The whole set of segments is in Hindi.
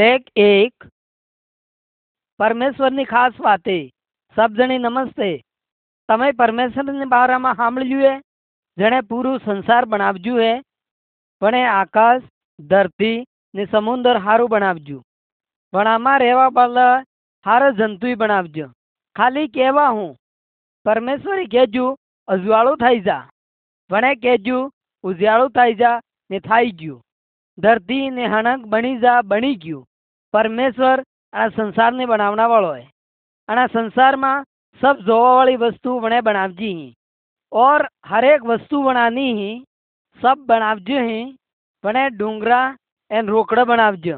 लेख 1 પરમેશ્વરની ખાસ વાતે સબજણે નમસ્તે તમે પરમેશ્વરને બારામાં સાંભળ્યું હે જેણે પૂરું સંસાર બનાવ્યું હે પણ એ આકાશ ધરતી ને સમુદ્ર હારું બનાવ્યું પણ આમાં રહેવા વાળા હારા જંતુય બનાવ્યો ખાલી કહેવા હું પરમેશ્વરે કહેજું અજવાળું થઈ જા પણ એ કહેજું ઉજવાળું થઈ જા ને થઈ ગયું धरती ने हणक बनी जा बनी गयु। परमेश्वर आ संसार ने बनावना वालो है आ संसार में सब जोवा वाली वस्तु वने बनावजी ही और हर एक वस्तु बनानी ही सब बनावजो ही वने डूंगरा एन रोकड़ा बनावजो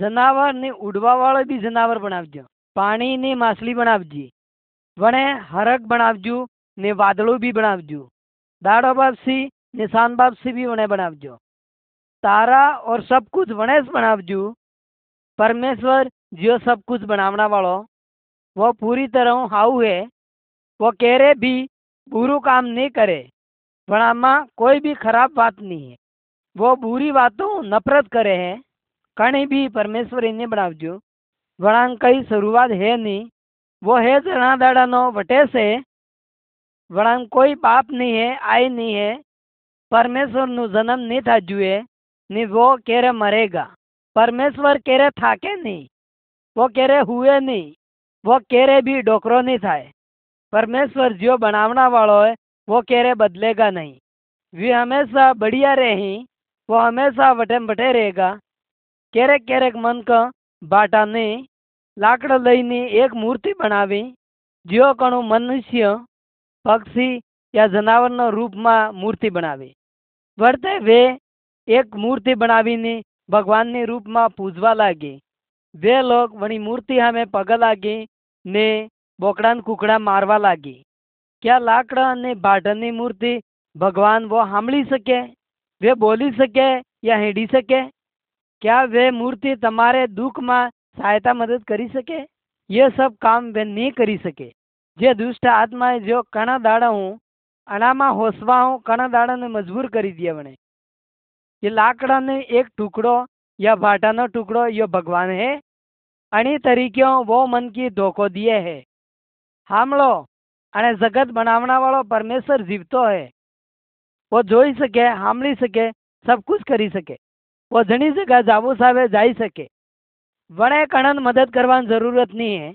जनावर ने उड़वा वाले भी जनावर बनावजो पानी ने मछली बनावजी वने हरक बनावजो ने वादलों भी बनावजो दाड़ो बापसी ने शान बापसी भी वने बनावजो तारा और सब कुछ वनेस बनावजू। परमेश्वर जो सब कुछ बनावना वालो वो पूरी तरह हाउ है वो कह रहे भी बुरू काम नहीं करे वनामा कोई भी खराब बात नहीं है वो बुरी बातों नफरत करे है कहीं भी परमेश्वर इन्हें बनावजू वणांग कई शुरुआत है नहीं वो है जना दाड़ा नो वटे से वणांग कोई पाप नहीं है आई नहीं है परमेश्वर नु जन्म नहीं था जुए नहीं वो कह रहे मरेगा परमेश्वर कह रहे थाके नहीं वो कह रहे हुए नहीं वो कह रहे भी डोकरो नहीं थाए परमेश्वर जो बनावना वालो है वो कह रहे बदलेगा नहीं वे हमेशा बढ़िया रही वो हमेशा वटम बटे रहेगा कह रहे मन का बाटा नहीं लाकड़ लईने एक मूर्ति बनावी जो कणु मनुष्य पक्षी या जनावरना रूप में मूर्ति बनावी वर्ते वे एक मूर्ति बनावीने भगवानने रूप में पूजवा लागे वे लोग वणी मूर्ति हमें पग लागे ने बोकड़ा कुकड़ा मारवा लागे क्या लाकड़ा ने बाटनी मूर्ति भगवान वो हामली सके वे बोली सके या हेडी सके क्या वे मूर्ति तुम्हारे दुख में सहायता मदद करी सके ये सब काम वे नहीं करी सके जे दुष्ट आत्माएं जो कणा दाड़ा हूँ अनामा होसवाओं कणा दाड़ा ने मजबूर करी दिया बने ये लाकड़ा ने एक टुकड़ो या भाटानो टुकड़ो यो भगवान है अणी तरीके वो मन की धोखो दिए है हमलो अने जगत बनावना वालों परमेश्वर जीवतो है वो जोई सके हामली सके सब कुछ करी सके वो जनी जगह जावू सावे जाई सके वणे कणन मदद करवान जरूरत नहीं है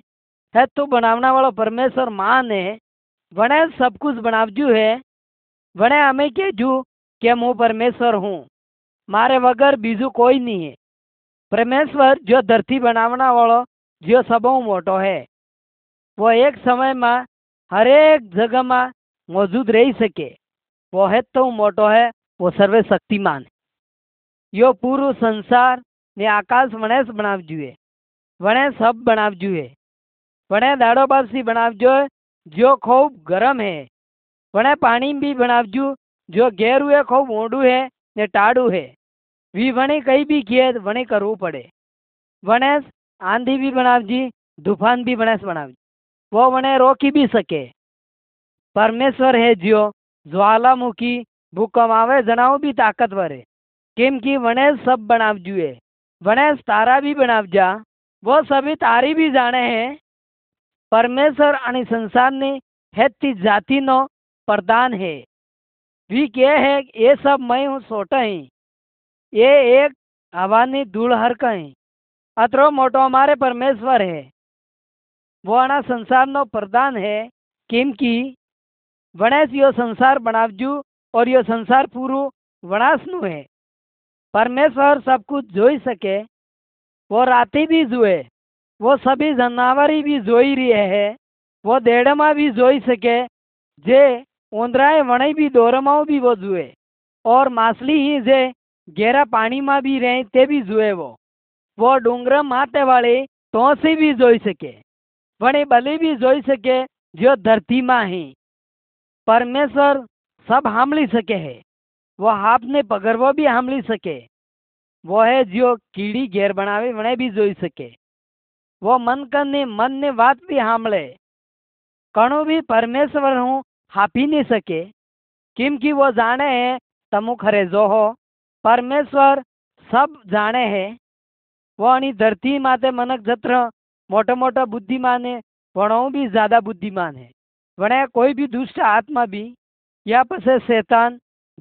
है तो बनावना वालों परमेश्वर मान है वणे सब कुछ बनावजू है वणे हमें कहजू के मु परमेश्वर हूँ मारे वगर बीजू कोई नहीं है परमेश्वर जो धरती बनावना वालों जो सबों मोटो है वो एक समय में हर एक जगह में मौजूद रही सके वो है तो मोटो है वो सर्वशक्तिमान है यो पूरो संसार ने आकाश वणेस बनावजू है वणे सब बनावजू है वणे दाड़ो बासी बनावजो जो खूब गरम है वणे पानी भी बनावजू जो घेरू है खूब ओडू है ने टाड़ू है वी वणे कई भी किए वणे करवू पड़े वणेस आंधी भी बनावजी तूफान भी वणेस बनावजी वो वणे रोकी भी सके परमेश्वर है जियो ज्वालामुखी भूकंप आवे जनाओ भी ताकतवर है केम की वणे सब बनावजू है वणेस तारा भी बनावजा वो सभी तारी भी जाने हैं परमेश्वर आणि संसार ने हेती जाति नो प्रदान है वी क्या है ये सब मैं हूँ सोटा ही ये एक हवानी धूल हर कहीं अतरो मोटो हमारे परमेश्वर है वो आना संसार नो प्रदान है किम की वणेस यो संसार बनावजू और यो संसार पूरू वणासनु है परमेश्वर सब कुछ जोई सके वो राती भी जुए वो सभी जनावरी भी जोई रहे है वो देड़मा भी जोई सके जे ओंदराए वणे भी दोरमाओ भी वो जुए और मासली ही जे घेरा पानी में भी रहे ते भी जुए वो डूंगर माते वाले तो से भी जोई सके वणे बली भी जोई सके जो धरती में ही परमेश्वर सब हामली सके है वो हाथ ने पकड़वो भी हामली सके वो है जो कीड़ी घेर बनावे वणे भी जोई सके वो मन कने मन ने बात भी हामले कणु भी परमेश्वर हूँ हापी नहीं सके किम की वो जाने है तमु खरे जो हो परमेश्वर सब जाने है वो धरती माते मनक जत्र मोटो मोटो बुद्धिमान है, वणों भी ज्यादा बुद्धिमान है। वणे कोई भी दुष्ट आत्मा भी या पसे शैतान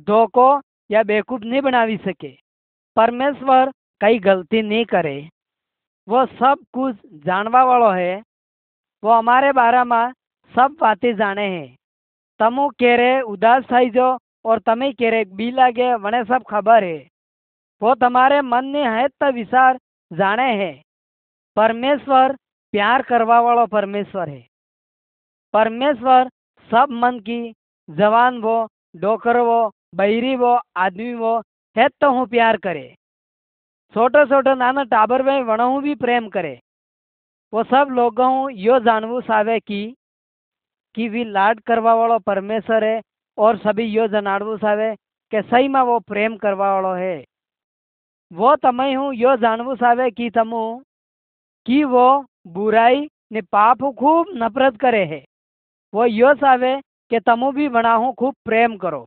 धोखो या बेवकूफ नहीं बनावी सके। परमेश्वर कई गलती नहीं करे, वो सब कुछ जानवा वालो है, वो हमारे बारे में सब बातें जाने है। तमु केरे उदास थी जो और तमें केरे बी लागे वणे सब खबर है। वो तुम्हारे मन ने है तो विचार जाने है। परमेश्वर प्यार करवा वालो परमेश्वर है। परमेश्वर सब मन की जवान वो डोकर वो बहरी वो आदमी वो है तो हूँ प्यार करे। छोटो छोटो नाना टाबर में वणहूँ भी प्रेम करे। वो सब लोग हूँ यो जानवू सावे कि वी लाड करवा वालो परमेश्वर है और सभी यो जनाड़वू सावे के सही में वो प्रेम करवा वालो है। वो तमय हूँ यो जानवू सावे कि तमु कि वो बुराई ने पाप खूब नफरत करे है। वो यो सावे के तमु भी वणाहू खूब प्रेम करो।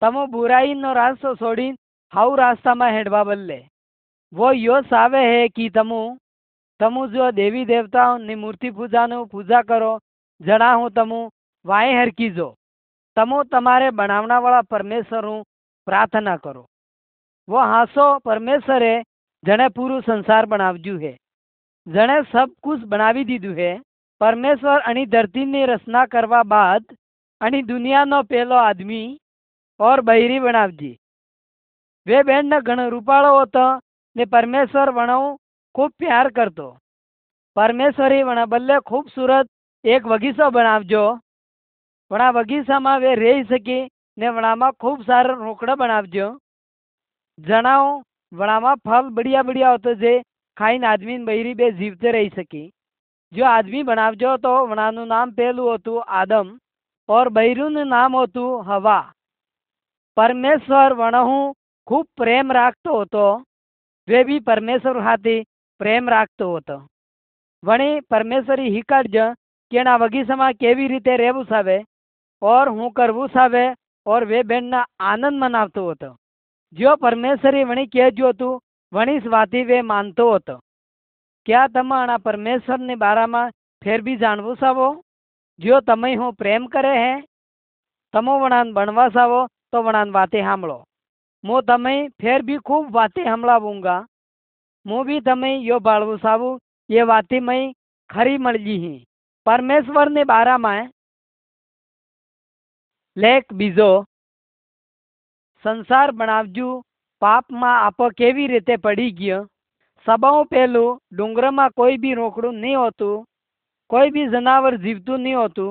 तमु बुराई नो रास्तो छोड़ी हाउ रास्ता में हेडवा बल्ले। वो यो सावे है कि तमु जो देवी देवताओं ने मूर्ति पूजा ने पूजा करो जड़ा हूँ तमु वाएँ हरकी जो तमु तुम्हारे बनावना वाला परमेश्वर हूँ प्रार्थना करो। वो हासो परमेश्वर है जने पूरू संसार बनावजू है, जने सब कुछ बनावी दीदू है। परमेश्वर अणी धरती ने रचना करवा बाद अणी दुनिया नो पहलो आदमी और बहरी बनावजी। वे बेन न घणो रूपाळो होतो ने परमेश्वर वणो खूब प्यार करतो। परमेश्वरी वणा बल्ले खूबसूरत एक बगीचो बनावजो। वणा बगीचा में वे रही सके ने वणा में खूब सारा रोकड़ा बनावजो। जणाओ वणा में फल बढ़िया बढ़िया होते जे खाइन आदमी बहरी बे जीवते रही सकी। जो आदमी बनावजो तो वणानु नाम पहलू होतु आदम और बहरीनु नाम होतु हवा। परमेश्वर वणहू खूब प्रेम राखतो होतो, वे भी परमेश्वर हाथी प्रेम राखतो होतो। वणी परमेश्वरी हिकाडज केना बगीचा में केवी रीते रहवू सावे और हूँ करवू सावे और वे बेनना आनंद मनावतो होतो। जो परमेश्वरी वणी कहजो तू वणी स्वाति वे मानतो होतो। क्या तमाणा परमेश्वर ने बारा में फेर भी जानवू सावो? जो तमय हूँ प्रेम करे है, तमो वणान बनवा सावो तो वणान बातें हामळो। मु तमय फेर भी खूब बातें हमलावूंगा। मु भी तमय यो बाळवू सावू ये बातें मई खरी मर्जी ही। परमेश्वर ने बारा में लेख बीजो संसार बनावजू पाप में आप केवी रीते पड़ी गयो। सबाओ पहलू डूंगर में कोई भी रोकड़ू नहीं होतु, कोई भी जनावर जीवतू नहीं होतु,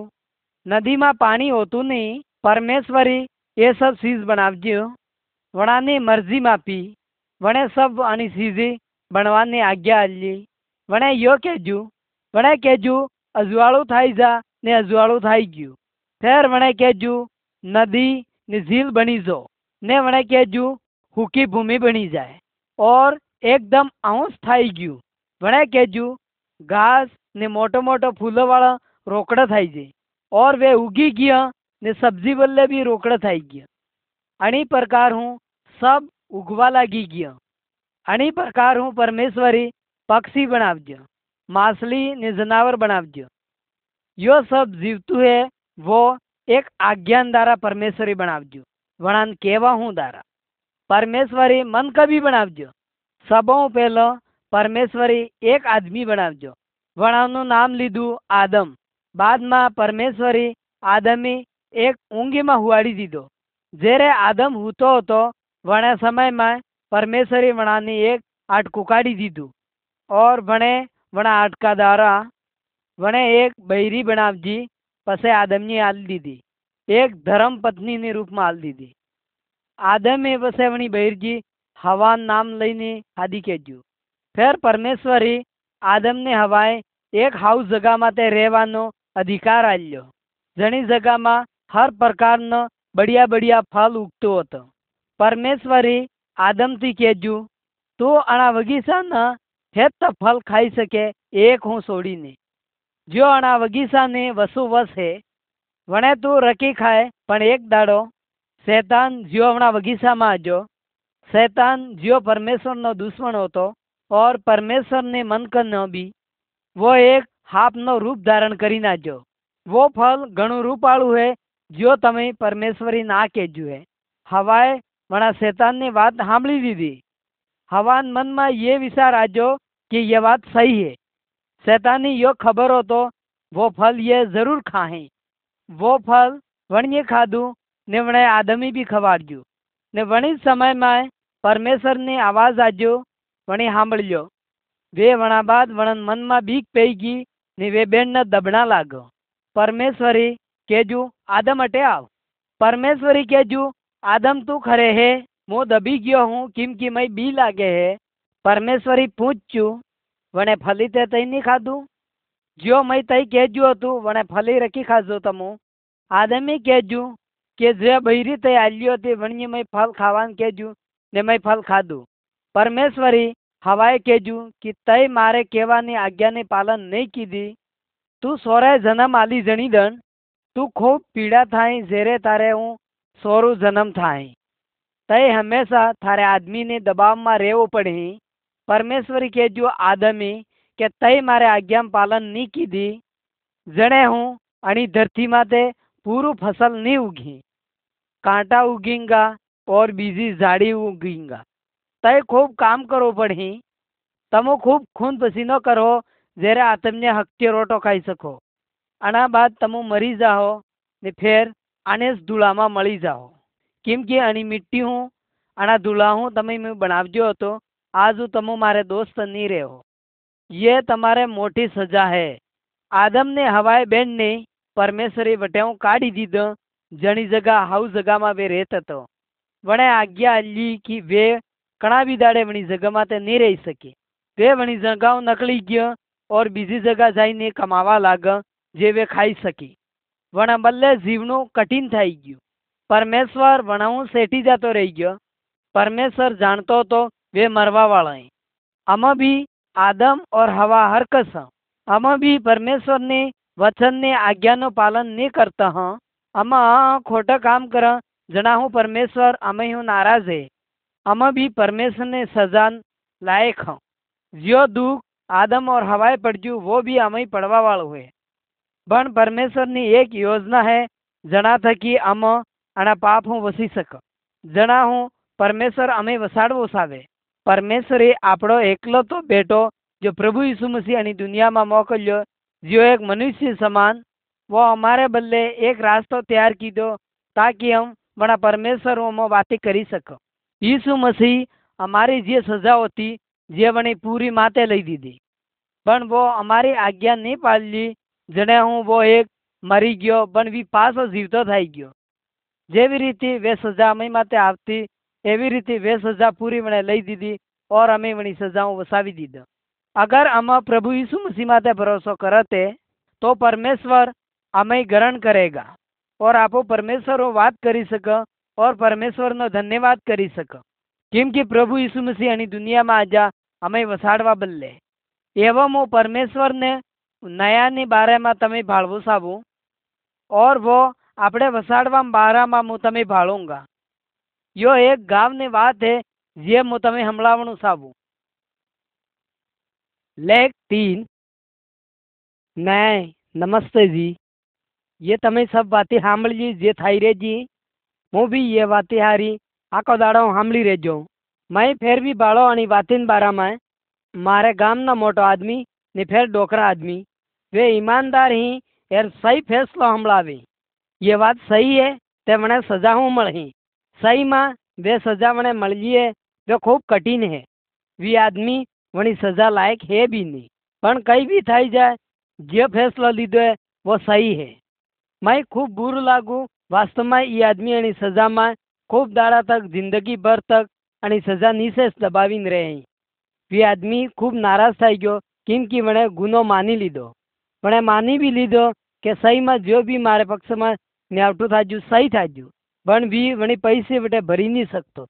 नदी में पानी होतु नहीं। परमेश्वरी ये सब चीज बनावजो वणाने मर्जी मापी। वणे सब आनी चीजें बनवाने आज्ञा आली। वणे यो कहजू वणे कहजू अजवाड़ू थाई जा ने अजवाड़ू थाई गयू। फेर वणे कहजू नदी ने झील बनी जो ने वणे कहजू हुकी भूमि बनी जाए और एकदम आउंस थाई गयू। वणे कहजू घास ने मोटो मोटो फूलों वाला रोकड़ा थाई जाए और वे उगी गया ने सब्जी बल्ले भी रोकड़ा थाई गया। अणी प्रकार हूँ सब उगवा लगी गया। अणी प्रकार हूँ परमेश्वरी पक्षी बनावजो, मासली ने जनावर बनावजो। यो सब जीवतु है वो एक आज्ञान द्वारा परमेश्वरी बनावजो वणान कहवा हूँ द्वारा। परमेश्वरी मन कभी बनावजो। सबों पहलो परमेश्वरी एक आदमी बनावजो वणानु नाम लीधु आदम। बाद में परमेश्वरी आदमी एक ऊँगी में हुआड़ी दीदो। जेरे आदम हूतो तो वणे समय में परमेश्वरी वणानी एक आटकुकाड़ी दीदू और वणे वणा आटका द्वारा वणे एक बहरी बनावजी। पसे आदमनी आल दीदी एक धर्म पत्नी ने रूप में आल दीदी। आदमे वसे वणी बहिर्जी हवा नाम लईने आदि कहजू। फेर परमेश्वरी आदम ने हवाए एक हाउस जगह माते रहवानो अधिकार आल्यो। जणी जगह में हर प्रकारनो बढ़िया बढ़िया फल उगतो होतो। परमेश्वरी आदम थी कहजू तू अणा बगीचा न हेत फल खाई सके एक हूँ सोड़ी ने। जो अणा बगीचा ने वसुवस है वणे तू रखी खाए। पण एक दाड़ो शैतान जियो हमारा बगीचा में आजो। शैतान जियो परमेश्वर नो दुश्मन होतो और परमेश्वर ने मनकनो बी वो एक हापनो रूप धारण करी नाजो। वो फल घणु रूपाळु है जो तमे परमेश्वरी ना केजू है। हवाए मणा शैतान ने बात सांभळी दीधी। हवान मन में ये विचार आजो कि ये बात सही है। शैतानी यो खबर हो तो वो फल ये जरूर खाएं। वो फल वण्य खाधू ने वणे आदमी भी खवाड़जू ने वणी समय में परमेश्वर ने आवाज आजो वणी सांभळ्यो। वे वणा बाद वणन मन में बीक पई गई ने वे बेन न दबणा लागो। परमेश्वरी केजू आदम अटे आव। परमेश्वरी केजू आदम तू खरे है मो दबी गयो हूँ किम की मई बी लागे है। परमेश्वरी पूछचू वणे फली ते तई नहीं खाधू? जो मई तई कहजू हतुं वणे फली रखी खाजो तमु। आदमी कहजू के जे बहिरी ते आल्यो ते वणी मई फल खावान कहजू ने मई फल खाधू। परमेश्वरी हवाए कहजू कि तई मारे केवानी आज्ञा ने पालन नहीं कीधी। तू सोरे जन्म आली जणी दण। तू खूब पीड़ा थाई जेरे तारे हूँ सोरू जन्म थाई। तय हमेशा थारे आदमी ने दबाव में रहू पड़े। परमेश्वरी कहजू आदमी के तय मारे आज्ञा पालन नहीं कीधी जने हूँ अणी धरती माते पूरू फसल नहीं उगी। कांटा उगींगा और बीजी झाड़ी उगींगा। तय खूब काम करो पड़े। तमो खूब खून पसीनो करो जेरे आतमने हकते रोटो खाई सको। आना बाद तमो मरी जाओ ने फेर आने धूला में मली जाओ। किम के अणी मिट्टी हूँ अणा धूला हूँ तमे मैं बनावजो तो आज हूँ तमो मारे दोस्त नहीं रहो। ये तमारे मोटी सजा है। आदम ने हवाए बेन ने परमेश्वरी वटेऊ काढ़ी दीद। जनी जगह हाउ जगह में वे रहता तो वणे आज्ञा ली कि वे कणा भी दाड़े वणी जगह में ते नहीं रही सके। वे वणी जगह नकली गया और बीजी जगह जाइने कमावा लाग जे वे खाई सकी। वणा बल्ले जीवनु कठिन थी गयु। परमेश्वर वणाऊ सेटी जातो रही गयो। परमेश्वर जानतो तो वे मरवा वाला है। अमा भी आदम और हवा हरकस हैं। अमा भी परमेश्वर ने वचन ने आज्ञा नो पालन नहीं करता हाँ। अमा खोटा काम करा जना हूँ परमेश्वर अमे हूँ नाराज है। अमा भी परमेश्वर ने सजा लायक हूँ। जो दुख आदम और हवाए पड़जू वो भी अमे पड़वा वालो है। बन परमेश्वर ने एक योजना है जना था कि अमा अना पाप हूँ वसी सक। जना हूँ परमेश्वर अमे वसाड़ वसावे। परमेश्वरे आपड़ो एकलो तो बेटो जो प्रभु यीशु मसीह अनी दुनिया में मोकल्यो जो एक मनुष्य समान वो हमारे बदले एक रास्तो तैयार कीधो ताकि हम बड़ा परमेश्वर में बातें करी सको। यीशु मसीह हमारी जे सजा होती जे वणी पूरी माते लई दीधी पण वो हमारी आज्ञा नहीं पाली जने हूँ वो एक मरी गयो पण वी पासो जीवतो थई गयो। जेवी रीति वे सजा अमे माते आवती एवी रीति वे सजा पूरी वणे लई दीधी और अमे वणी सजाओं वसावी दीध। अगर अमा प्रभु यीशु मसीह माते भरोसा करते तो परमेश्वर अमे ग्रहण करेगा और आपो परमेश्वर बात करी सक और परमेश्वर नो धन्यवाद करी सक। क्योंकि प्रभु यीशु मसीह अनी दुनिया में आजा अमे वसाड़वा बदले एवं वो परमेश्वर ने नया ने बारे में तमे भाड़वो साबो और वो આપણે વસાડવા બારામાં હું તમે ભાળુંગા। યો એક ગામની વાત હે જે હું તમે હમલાવણું સાબું। लेख 3। मैं नमस्ते जी। ये तमें सब बातें सांभळी जी जे थाई रे जी हूँ भी ये बातें हारी आखो दाड़ो सांभळी रहो। मैं फेर भी भाड़ो अनी बातें बारा में मारे गामना मोटो आदमी ने फेर डोकरा आदमी वे ईमानदार ही एर सही फैसलो हमलावी। ये बात सही है ते मने सजा हूँ मळी। सही माँ वे सजा मने मळी है जो खूब कठिन है। वी आदमी वणी सजा लायक है भी नहीं पण कई भी थाई जाए जो फैसलो लीधो है वो सही है। मैं खूब बुर लागू। वास्तव में ये आदमी अणी सजा में खूब दाड़ा तक जिंदगी भर तक अणी सजा निशेष दबावीन रहे। वी आदमी खूब नाराज थी गयो किमकी वणे गुनो मानी लीधो। वणे मानी भी लीधो कि सही में जो भी मारे पक्ष में न्यावटू थाजू सही थाजू पण भी वणी पैसे वटे भरी नहीं सकतो।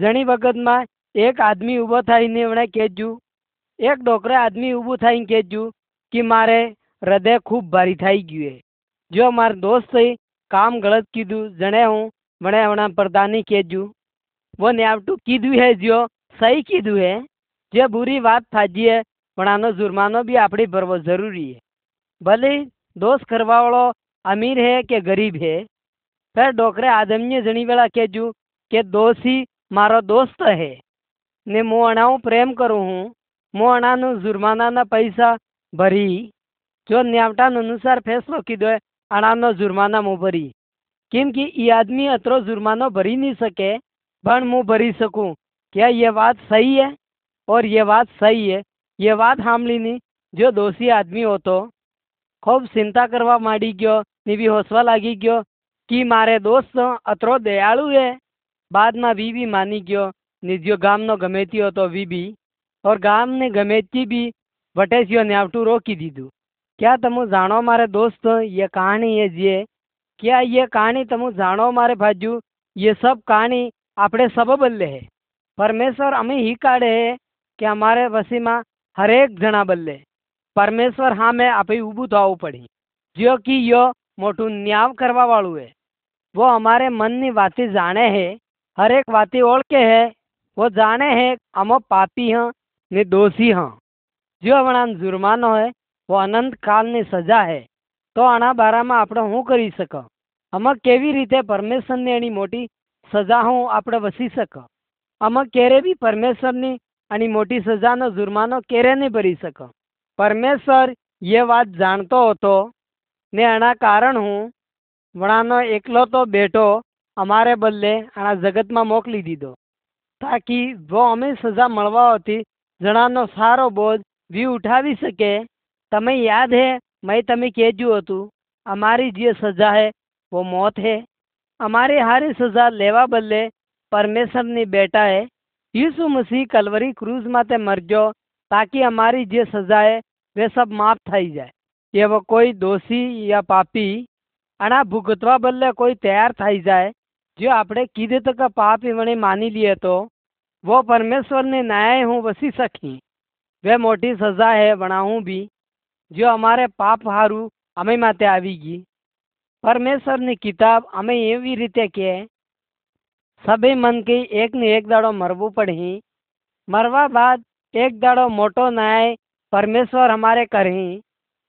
जणी वखत में एक आदमी ऊबो थाईने वणे कहजू एक डोकरे आदमी ऊबो थाईने कहजू कि मारे हृदय खूब भारी थाई गयु है। जो मार दोस्त काम गलत कीधू जने हूँ वणे वणा परदानी कहजू वो न्यावटू कीधू है जो सही कीधू है जे बुरी बात थाजीए पण आनो जुर्मानो भी आपणे भरवो जरूरी है। भले दोष करवावाळो अमीर है के गरीब है, पर डोकरे आदमीए घणी वेळा कहेजू के दोषी मारो दोस्त है ने मु अणाऊ प्रेम करूँ हूँ, मु अणानु जुर्मानाना पैसा भरी जो न्यावटान अनुसार फैसलो कीधो अणानो जुर्माना मु भरी, केम कि ई आदमी अतरो जुर्मानो भरी नहीं सके पण मु भरी सकूँ। क्या ये बात सही है? और ये बात सही है। ये बात हामली नहीं जो दोषी आदमी हो तो खूब चिंता करवा माड़ी गयो ने भी होसवा लागी गयो कि मारे दोस्त अतरो दयालु है। बाद में वी भी मानी गयो ने जो गामनो गमेती हो तो वी भी और गाम ने गमेती भी वटेसियो न्यावटू रोकी दीधू। क्या तमु जाणो मारे दोस्त ये कहानी है जे? क्या ये कहानी तमु जाणो मारे भाजू? ये सब कहानी आपणे सब बल्ले है। परमेश्वर हमें ही काढ़े है कि हमारे वसी में हर एक जना बदले परमेश्वर हाँ में आप ऊबू थाव पड़ी, जो कि यो मोटू न्याव करवा वालू है। वो हमारे मन की बातें जाने है, हर एक बातें ओळखे है। वो जाने है हम पापी हाँ ने दोषी हाँ। जो हमारा जुर्मानो है वो अनंत काल ने सजा है। तो आना बारा में आप हूँ करी सक, हम केवी रीते परमेश्वर ने एनी मोटी सजा हूँ आप वसी सक। अमा केरे भी परमेश्वर ने अनी मोटी सजानो जुर्मानो केरे नहीं भरी सक। परमेश्वर ये बात जानतो होतो ने अना कारण हूँ वणानो एकलो तो बेटो अमारे बदले अना जगत में मोकली दीदो, ताकि वो हमें सजा मलवा होती जणानो सारो बोझ भी उठावी सके। तमें याद है मैं तमें कहजू होतु अमारी जी सजा है वो मौत है। अमारे हारी सजा लेवा बदले परमेश्वर ने बेटा है यीशु मसीह कलवरी क्रूज माते मर गयो, ताकि हमारी जे सजा है वे सब माफ थाई जाए। ये वो कोई दोषी या पापी अना भुगतवा बदले कोई तैयार थाई जाए। जो आपणे कीधे तक पाप इवणे मानी लिए तो वो परमेश्वर ने न्याय हूँ वसी सकी। वे मोटी सजा है वणाऊँ भी जो हमारे पाप हारू हमें माते आवीगी। परमेश्वर ने किताब हमें एवी रीते कहे सभी मन के एक ने एक दाड़ो मरवू पड़ी, मरवा बाद एक दाड़ो मोटो न्याय परमेश्वर हमारे करही,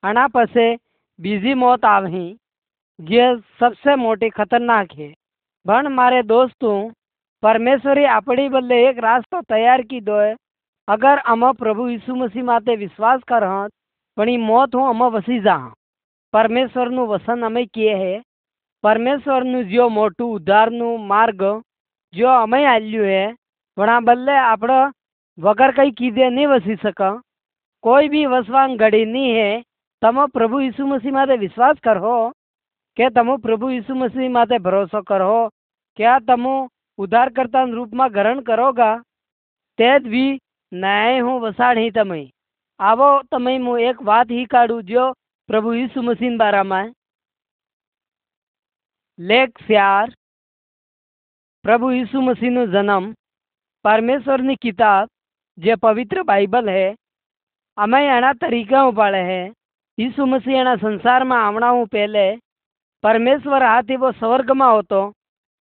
अना पसे बीजी मौत आवही। ये सबसे मोटी खतरनाक है। भण मारे दोस्तों परमेश्वरी आपड़ी बदले एक रास्ता तैयार की दो है। अगर अमा प्रभु यीशु मसीह माते विश्वास कर हाँ पणी मौत हूँ अमा वसी जा। परमेश्वर नु वसन हमें किए है। परमेश्वर नु जो मोटू उद्धार नु मार्ग जो हमें आल्यू है वणा बदले आप वगर कई कीधे नहीं वसी सका। कोई भी वसवांग घड़ी नहीं है। तमो प्रभु यीशु मसीह माते विश्वास करो के तमो प्रभु यीशु मसीह माते भरोसा करो। क्या तमो उद्धारकर्ता रूप में ग्रहण करोगा तेज भी न्याय हूँ वसाड़ ही तमें आवो। तमें मु एक बात ही काढ़ू जो प्रभु यीशु मसीह बारा में लेख स्यार प्रभु यीशु मसीह नो जन्म परमेश्वर की किताब जे पवित्र बाइबल है हमें अणा तरीका उपाड़े है। यीशु मसीह अणा संसार में आवना हूँ पहले परमेश्वर हाथी वो स्वर्ग में होतो।